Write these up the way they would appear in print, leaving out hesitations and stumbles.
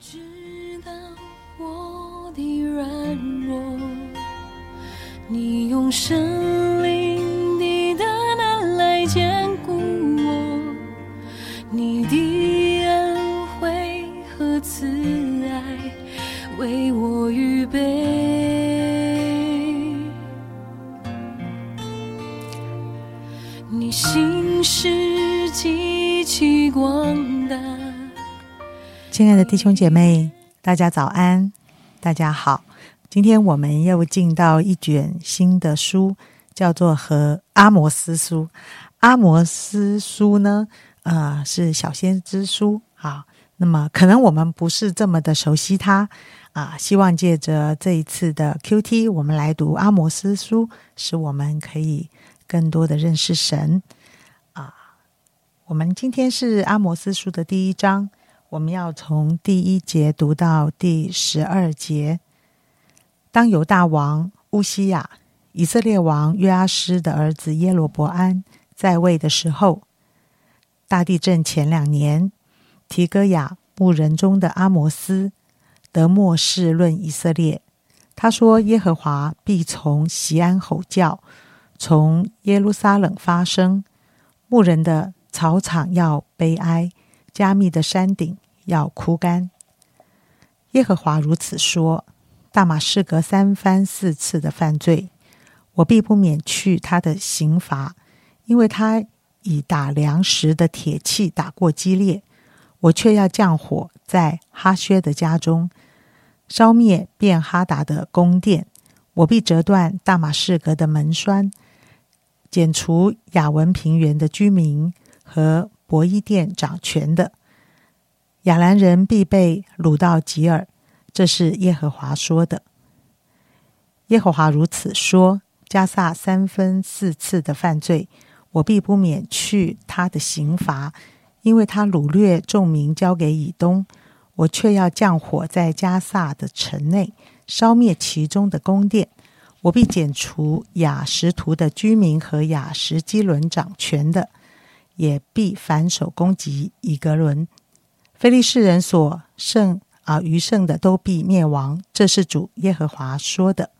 知道我的软弱，你用神灵的大能来坚固我，你的恩惠和慈爱为我预备，你心事极其广大。亲爱的弟兄姐妹，大家早安，大家好。今天我们又进到一卷新的书，叫做《阿摩斯书》。阿摩斯书呢，是小先知书啊。那么可能我们不是这么的熟悉它啊。希望借着这一次的 QT， 我们来读阿摩斯书，使我们可以更多的认识神啊。我们今天是阿摩斯书的第一章。我们要从第1节读到第12节。当犹大王乌西亚、以色列王约阿施的儿子耶罗伯安在位的时候，大地震前2年，提哥亚牧人中的阿摩斯得默示论以色列，他说：耶和华必从锡安吼叫，从耶路撒冷发声，牧人的草场要悲哀，加密的山顶要枯干。耶和华如此说：大马士革3番4次的犯罪，我必不免去他的刑罚，因为他以打粮食的铁器打过基列，我却要降火在哈薛的家中，烧灭便哈达的宫殿，我必折断大马士革的门栓，剪除亚文平原的居民和伯伊殿掌权的，亚兰人必被掳到吉尔，这是耶和华说的。耶和华如此说：加萨3番4次的犯罪，我必不免去他的刑罚，因为他掳掠众民交给以东，我却要降火在加萨的城内，烧灭其中的宫殿，我必剪除雅什图的居民和雅什基伦掌权的，也必反手攻击以格伦，非利士人所剩余剩的都必灭亡，这是主耶和华说的。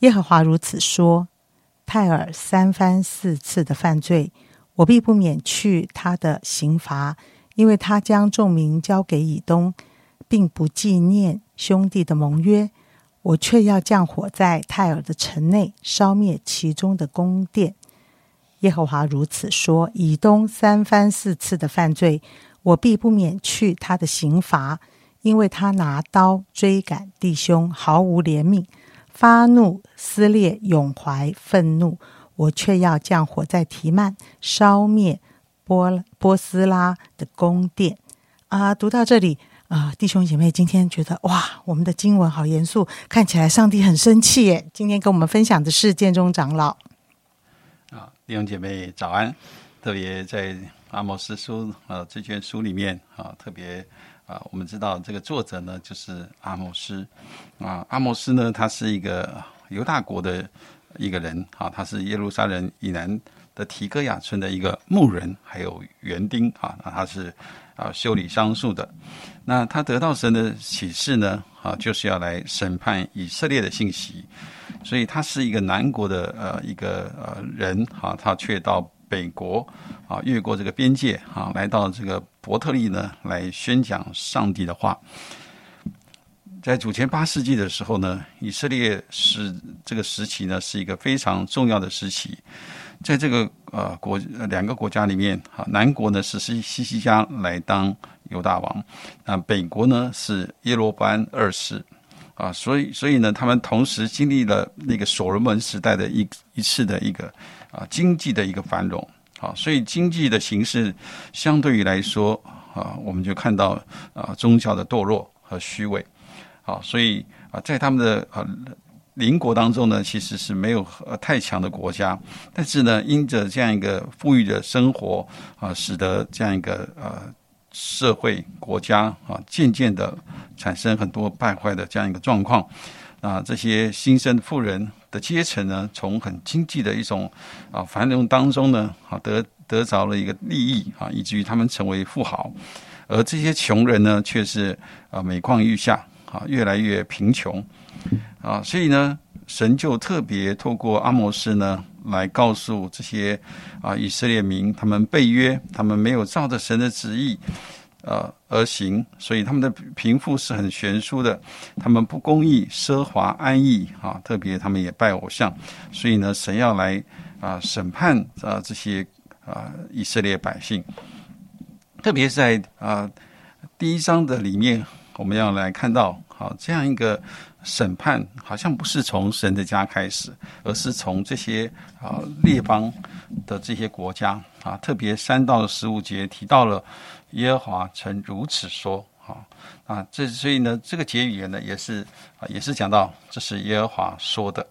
耶和华如此说：泰尔3番4次的犯罪，我必不免去他的刑罚，因为他将众民交给以东，并不纪念兄弟的盟约，我却要降火在泰尔的城内，烧灭其中的宫殿。耶和华如此说：以东3番4次的犯罪，我必不免去他的刑罚，因为他拿刀追赶弟兄，毫无怜悯，发怒撕裂，永怀愤怒，我却要降火在提曼，烧灭波斯拉的宫殿。读到这里，弟兄姐妹今天觉得哇，我们的经文好严肃，看起来上帝很生气耶。今天跟我们分享的是建中长老。弟兄姐妹早安。特别在阿摩斯书这卷书里面特别我们知道这个作者呢就是阿摩斯。阿摩斯呢，他是一个犹大国的一个人，他是耶路撒冷以南的提哥亚村的一个牧人还有园丁，他是修理桑树的。那他得到神的启示呢，就是要来审判以色列的信息，所以他是一个南国的一个人，他却到北国越过这个边界来到这个伯特利呢，来宣讲上帝的话。在主前8世纪的时候呢，以色列是这个时期呢是一个非常重要的时期。在这个2个国家里面，南国呢是西西家来当犹大王，那北国呢是耶罗伯安2世。所以呢，他们同时经历了那个所罗门时代的一次的一个经济的一个繁荣，所以经济的形势相对于来说我们就看到宗教的堕落和虚伪，所以在他们的邻国当中呢，其实是没有太强的国家，但是呢，因着这样一个富裕的生活使得这样一个社会国家渐渐的产生很多败坏的这样一个状况。这些新生富人的阶层呢，从很经济的一种繁荣当中呢，得着了一个利益，以至于他们成为富豪。而这些穷人呢却是每况愈下，越来越贫穷。所以呢神就特别透过阿摩斯呢来告诉这些以色列民，他们背约，他们没有照着神的旨意而行，所以他们的贫富是很悬殊的，他们不公义，奢华安逸，特别他们也拜偶像，所以呢神要来审判这些以色列百姓。特别是在第一章的里面，我们要来看到这样一个审判好像不是从神的家开始，而是从这些列邦的这些国家特别3到15节提到了耶和华曾如此说所以呢这个结语呢也是讲到这是耶和华说的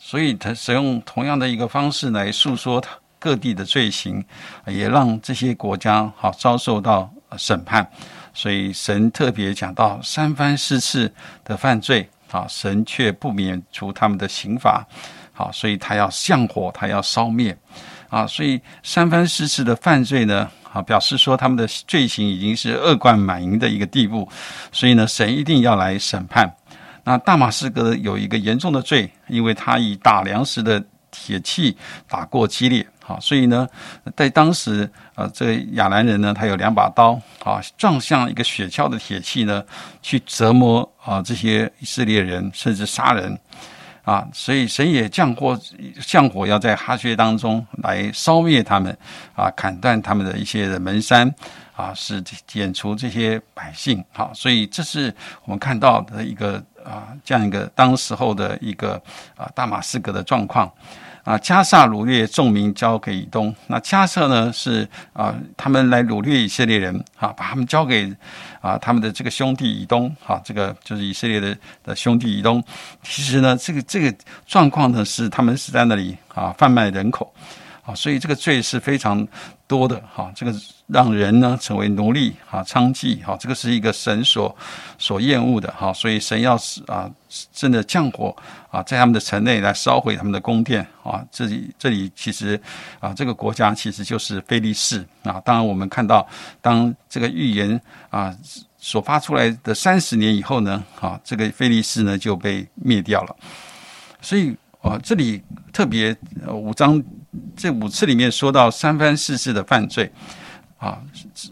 所以他使用同样的一个方式来诉说各地的罪行，也让这些国家遭受到审判。所以神特别讲到3番4次的犯罪神却不免除他们的刑罚所以他要降火，他要烧灭所以3番4次的犯罪呢表示说他们的罪行已经是恶贯满盈的一个地步，所以呢神一定要来审判。那大马士革有一个严重的罪，因为他以打粮食的铁器打过基列所以呢在当时这个亚兰人呢他有2把刀撞向一个雪橇的铁器呢去折磨这些以色列人，甚至杀人所以神也降火要在哈薛当中来烧灭他们砍断他们的一些的门山是剪除这些百姓所以这是我们看到的一个这样一个当时候的一个大马士革的状况加萨掳掠众民交给以东，那加萨呢是他们来掳掠以色列人把他们交给他们的这个兄弟以东这个就是以色列 的兄弟以东。其实呢这个状况呢是他们是在那里贩卖人口所以这个罪是非常多的这个让人呢成为奴隶娼妓这个是一个神所厌恶的所以神要真的降火在他们的城内来烧毁他们的宫殿这里其实这个国家其实就是非利士当然我们看到当这个预言所发出来的30年以后呢这个非利士呢就被灭掉了。所以这里特别这5次里面说到3番4次的犯罪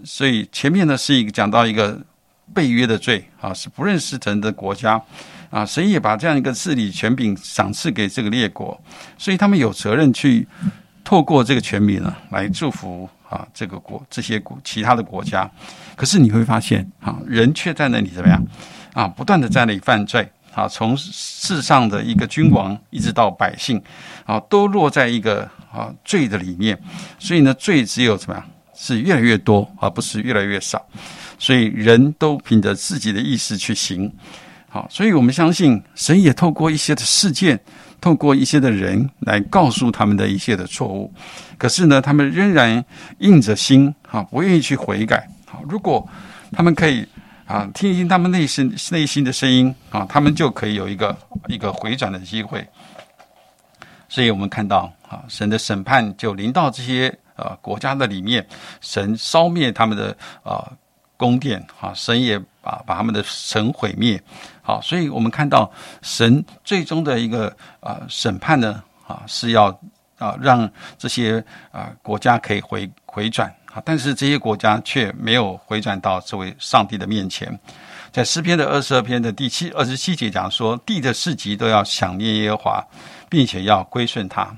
所以前面呢是讲到一个背约的罪是不认识神的国家神也把这样一个治理权柄赏赐给这个列国，所以他们有责任去透过这个权柄呢来祝福这些其他的国家。可是你会发现人却在那里怎么样不断的在那里犯罪从世上的一个君王一直到百姓都落在一个罪的里面。所以呢罪只有怎么样是越来越多而不是越来越少，所以人都凭着自己的意识去行所以我们相信神也透过一些的事件，透过一些的人来告诉他们的一些的错误，可是呢他们仍然硬着心不愿意去悔改如果他们可以听一听他们内心的声音他们就可以有一个回转的机会。所以我们看到神的审判就临到这些国家的里面，神烧灭他们的宫殿神也把他们的神毁灭所以我们看到神最终的一个审判呢是要让这些国家可以回转但是这些国家却没有回转到这位上帝的面前。在诗篇的22篇的第27节讲说，地的四极都要想念耶和华，并且要归顺他，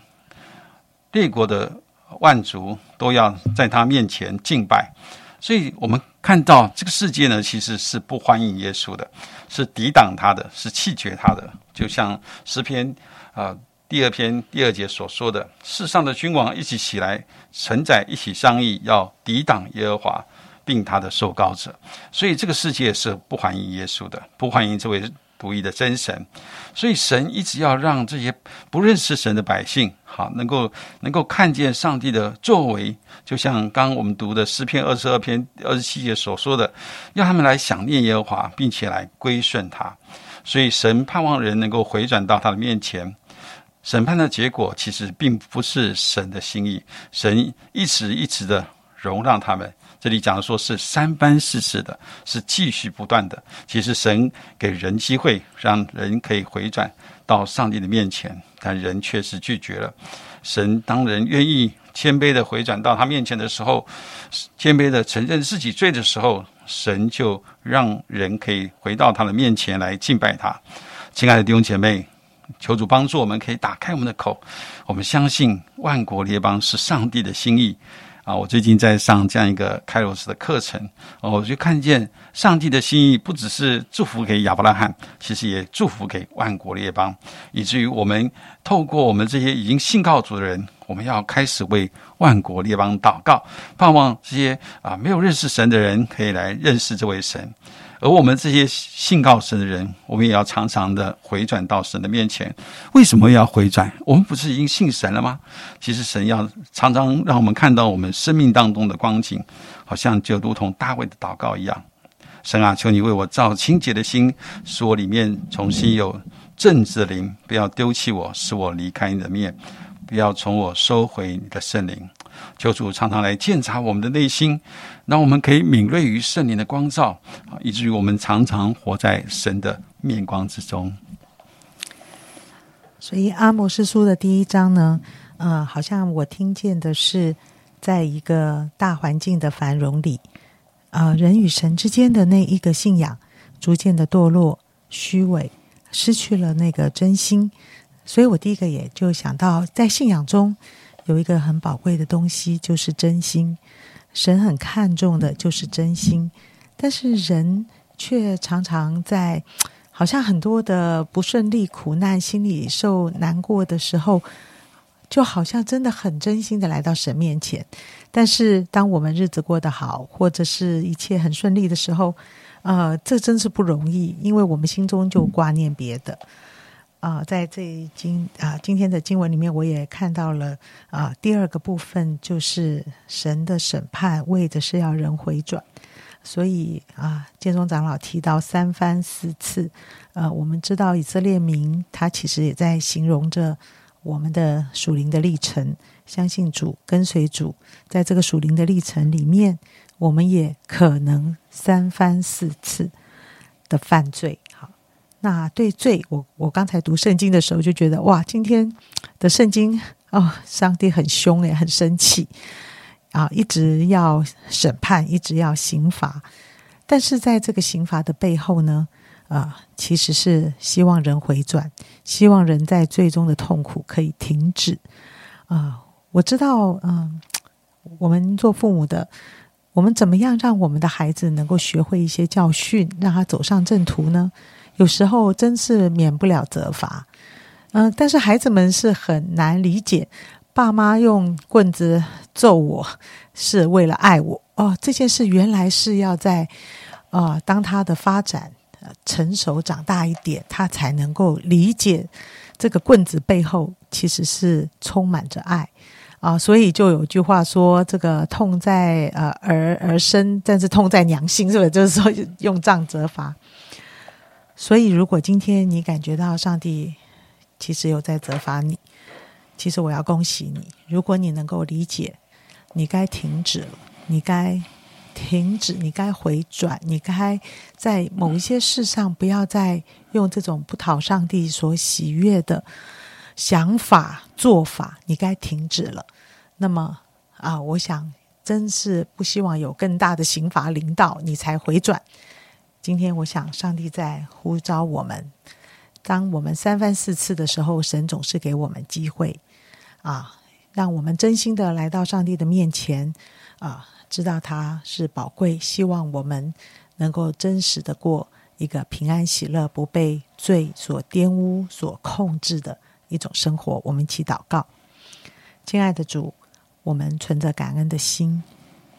列国的万族都要在他面前敬拜。所以我们看到这个世界呢其实是不欢迎耶稣的，是抵挡他的，是弃绝他的，就像诗篇第2篇第2节所说的，世上的君王一起起来，臣宰一起商议，要抵挡耶和华并他的受膏者。所以这个世界是不欢迎耶稣的，不欢迎这位独一的真神。所以神一直要让这些不认识神的百姓能够看见上帝的作为，就像刚我们读的诗篇22篇27节所说的，要他们来想念耶和华，并且来归顺他。所以神盼望人能够回转到他的面前。审判的结果其实并不是神的心意，神一直一直的容让他们，这里讲说是三番四次的，是继续不断的。其实神给人机会，让人可以回转到上帝的面前，但人却是拒绝了。神当人愿意谦卑的回转到他面前的时候，谦卑的承认自己罪的时候，神就让人可以回到他的面前来敬拜他。亲爱的弟兄姐妹，求主帮助我们可以打开我们的口，我们相信万国列邦是上帝的心意啊！我最近在上这样一个Kairos的课程，我就看见上帝的心意不只是祝福给亚伯拉罕，其实也祝福给万国列邦，以至于我们透过我们这些已经信靠主的人，我们要开始为万国列邦祷告，盼望这些没有认识神的人可以来认识这位神。而我们这些信靠神的人，我们也要常常的回转到神的面前。为什么要回转？我们不是已经信神了吗？其实神要常常让我们看到我们生命当中的光景，好像就如同大卫的祷告一样，神啊，求你为我造清洁的心，使我里面重新有正直的灵，不要丢弃我，使我离开你的面，不要从我收回你的圣灵。求主常常来检查我们的内心，让我们可以敏锐于圣灵的光照，以至于我们常常活在神的面光之中。所以阿摩司书的第一章呢，好像我听见的是在一个大环境的繁荣里，人与神之间的那一个信仰逐渐的堕落虚伪，失去了那个真心。所以我第一个也就想到，在信仰中有一个很宝贵的东西，就是真心。神很看重的就是真心，但是人却常常在好像很多的不顺利、苦难、心里受难过的时候，就好像真的很真心的来到神面前。但是当我们日子过得好，或者是一切很顺利的时候，这真是不容易，因为我们心中就挂念别的。在这一经今天的经文里面，我也看到了第二个部分，就是神的审判为的是要人回转。所以建中长老提到三番四次，我们知道以色列民他其实也在形容着我们的属灵的历程，相信主跟随主，在这个属灵的历程里面，我们也可能三番四次的犯罪。那对罪，我刚才读圣经的时候就觉得，哇，今天的圣经上帝很凶很生气一直要审判，一直要刑罚。但是在这个刑罚的背后呢，其实是希望人回转，希望人在最终的痛苦可以停止。我知道，我们做父母的，我们怎么样让我们的孩子能够学会一些教训，让他走上正途呢？有时候真是免不了责罚，但是孩子们是很难理解，爸妈用棍子揍我是为了爱我，这件事原来是要在当他的发展成熟长大一点，他才能够理解这个棍子背后其实是充满着爱所以就有句话说，这个痛在儿身，但是痛在娘心，是不是？就是说用杖责罚。所以如果今天你感觉到上帝其实有在责罚你，其实我要恭喜你，如果你能够理解，你该停止了，你该回转，你该在某一些事上不要再用这种不讨上帝所喜悦的想法做法，你该停止了。那么我想真是不希望有更大的刑罚临到你才回转。今天我想上帝在呼召我们，当我们三番四次的时候，神总是给我们机会让我们真心的来到上帝的面前知道他是宝贵，希望我们能够真实的过一个平安喜乐，不被罪所玷污所控制的一种生活。我们一起祷告。亲爱的主，我们存着感恩的心，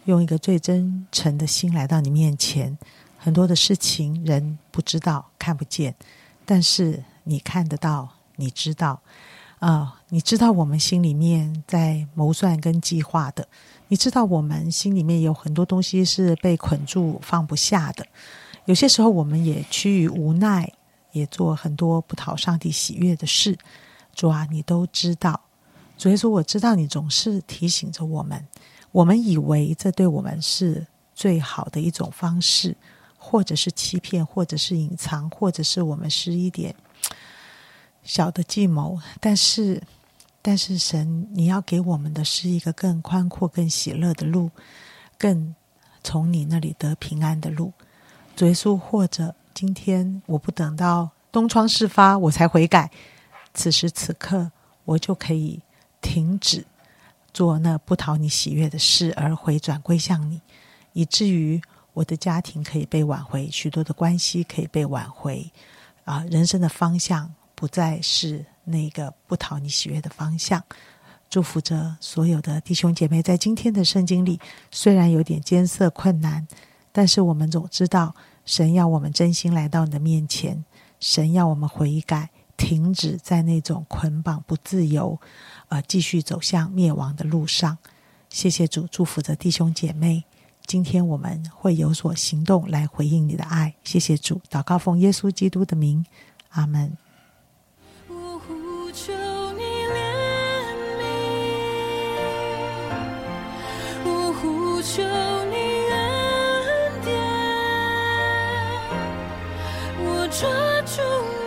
用一个最真诚的心来到你面前。很多的事情人不知道看不见，但是你看得到，你知道你知道我们心里面在谋算跟计划的，你知道我们心里面有很多东西是被捆住放不下的。有些时候我们也趋于无奈，也做很多不讨上帝喜悦的事。主啊，你都知道。主耶稣，我知道你总是提醒着我们，我们以为这对我们是最好的一种方式，或者是欺骗，或者是隐藏，或者是我们施一点小的计谋，但是神你要给我们的是一个更宽阔更喜乐的路，更从你那里得平安的路。主耶稣，或者今天我不等到东窗事发我才悔改，此时此刻我就可以停止做那不讨你喜悦的事，而回转归向你，以至于我的家庭可以被挽回，许多的关系可以被挽回，人生的方向不再是那个不讨你喜悦的方向。祝福着所有的弟兄姐妹，在今天的圣经里虽然有点艰涩困难，但是我们总知道神要我们真心来到你的面前，神要我们悔改，停止在那种捆绑不自由，继续走向灭亡的路上。谢谢主，祝福着弟兄姐妹，今天我们会有所行动来回应你的爱。谢谢主，祷告奉耶稣基督的名，阿们。求你恩典，我抓住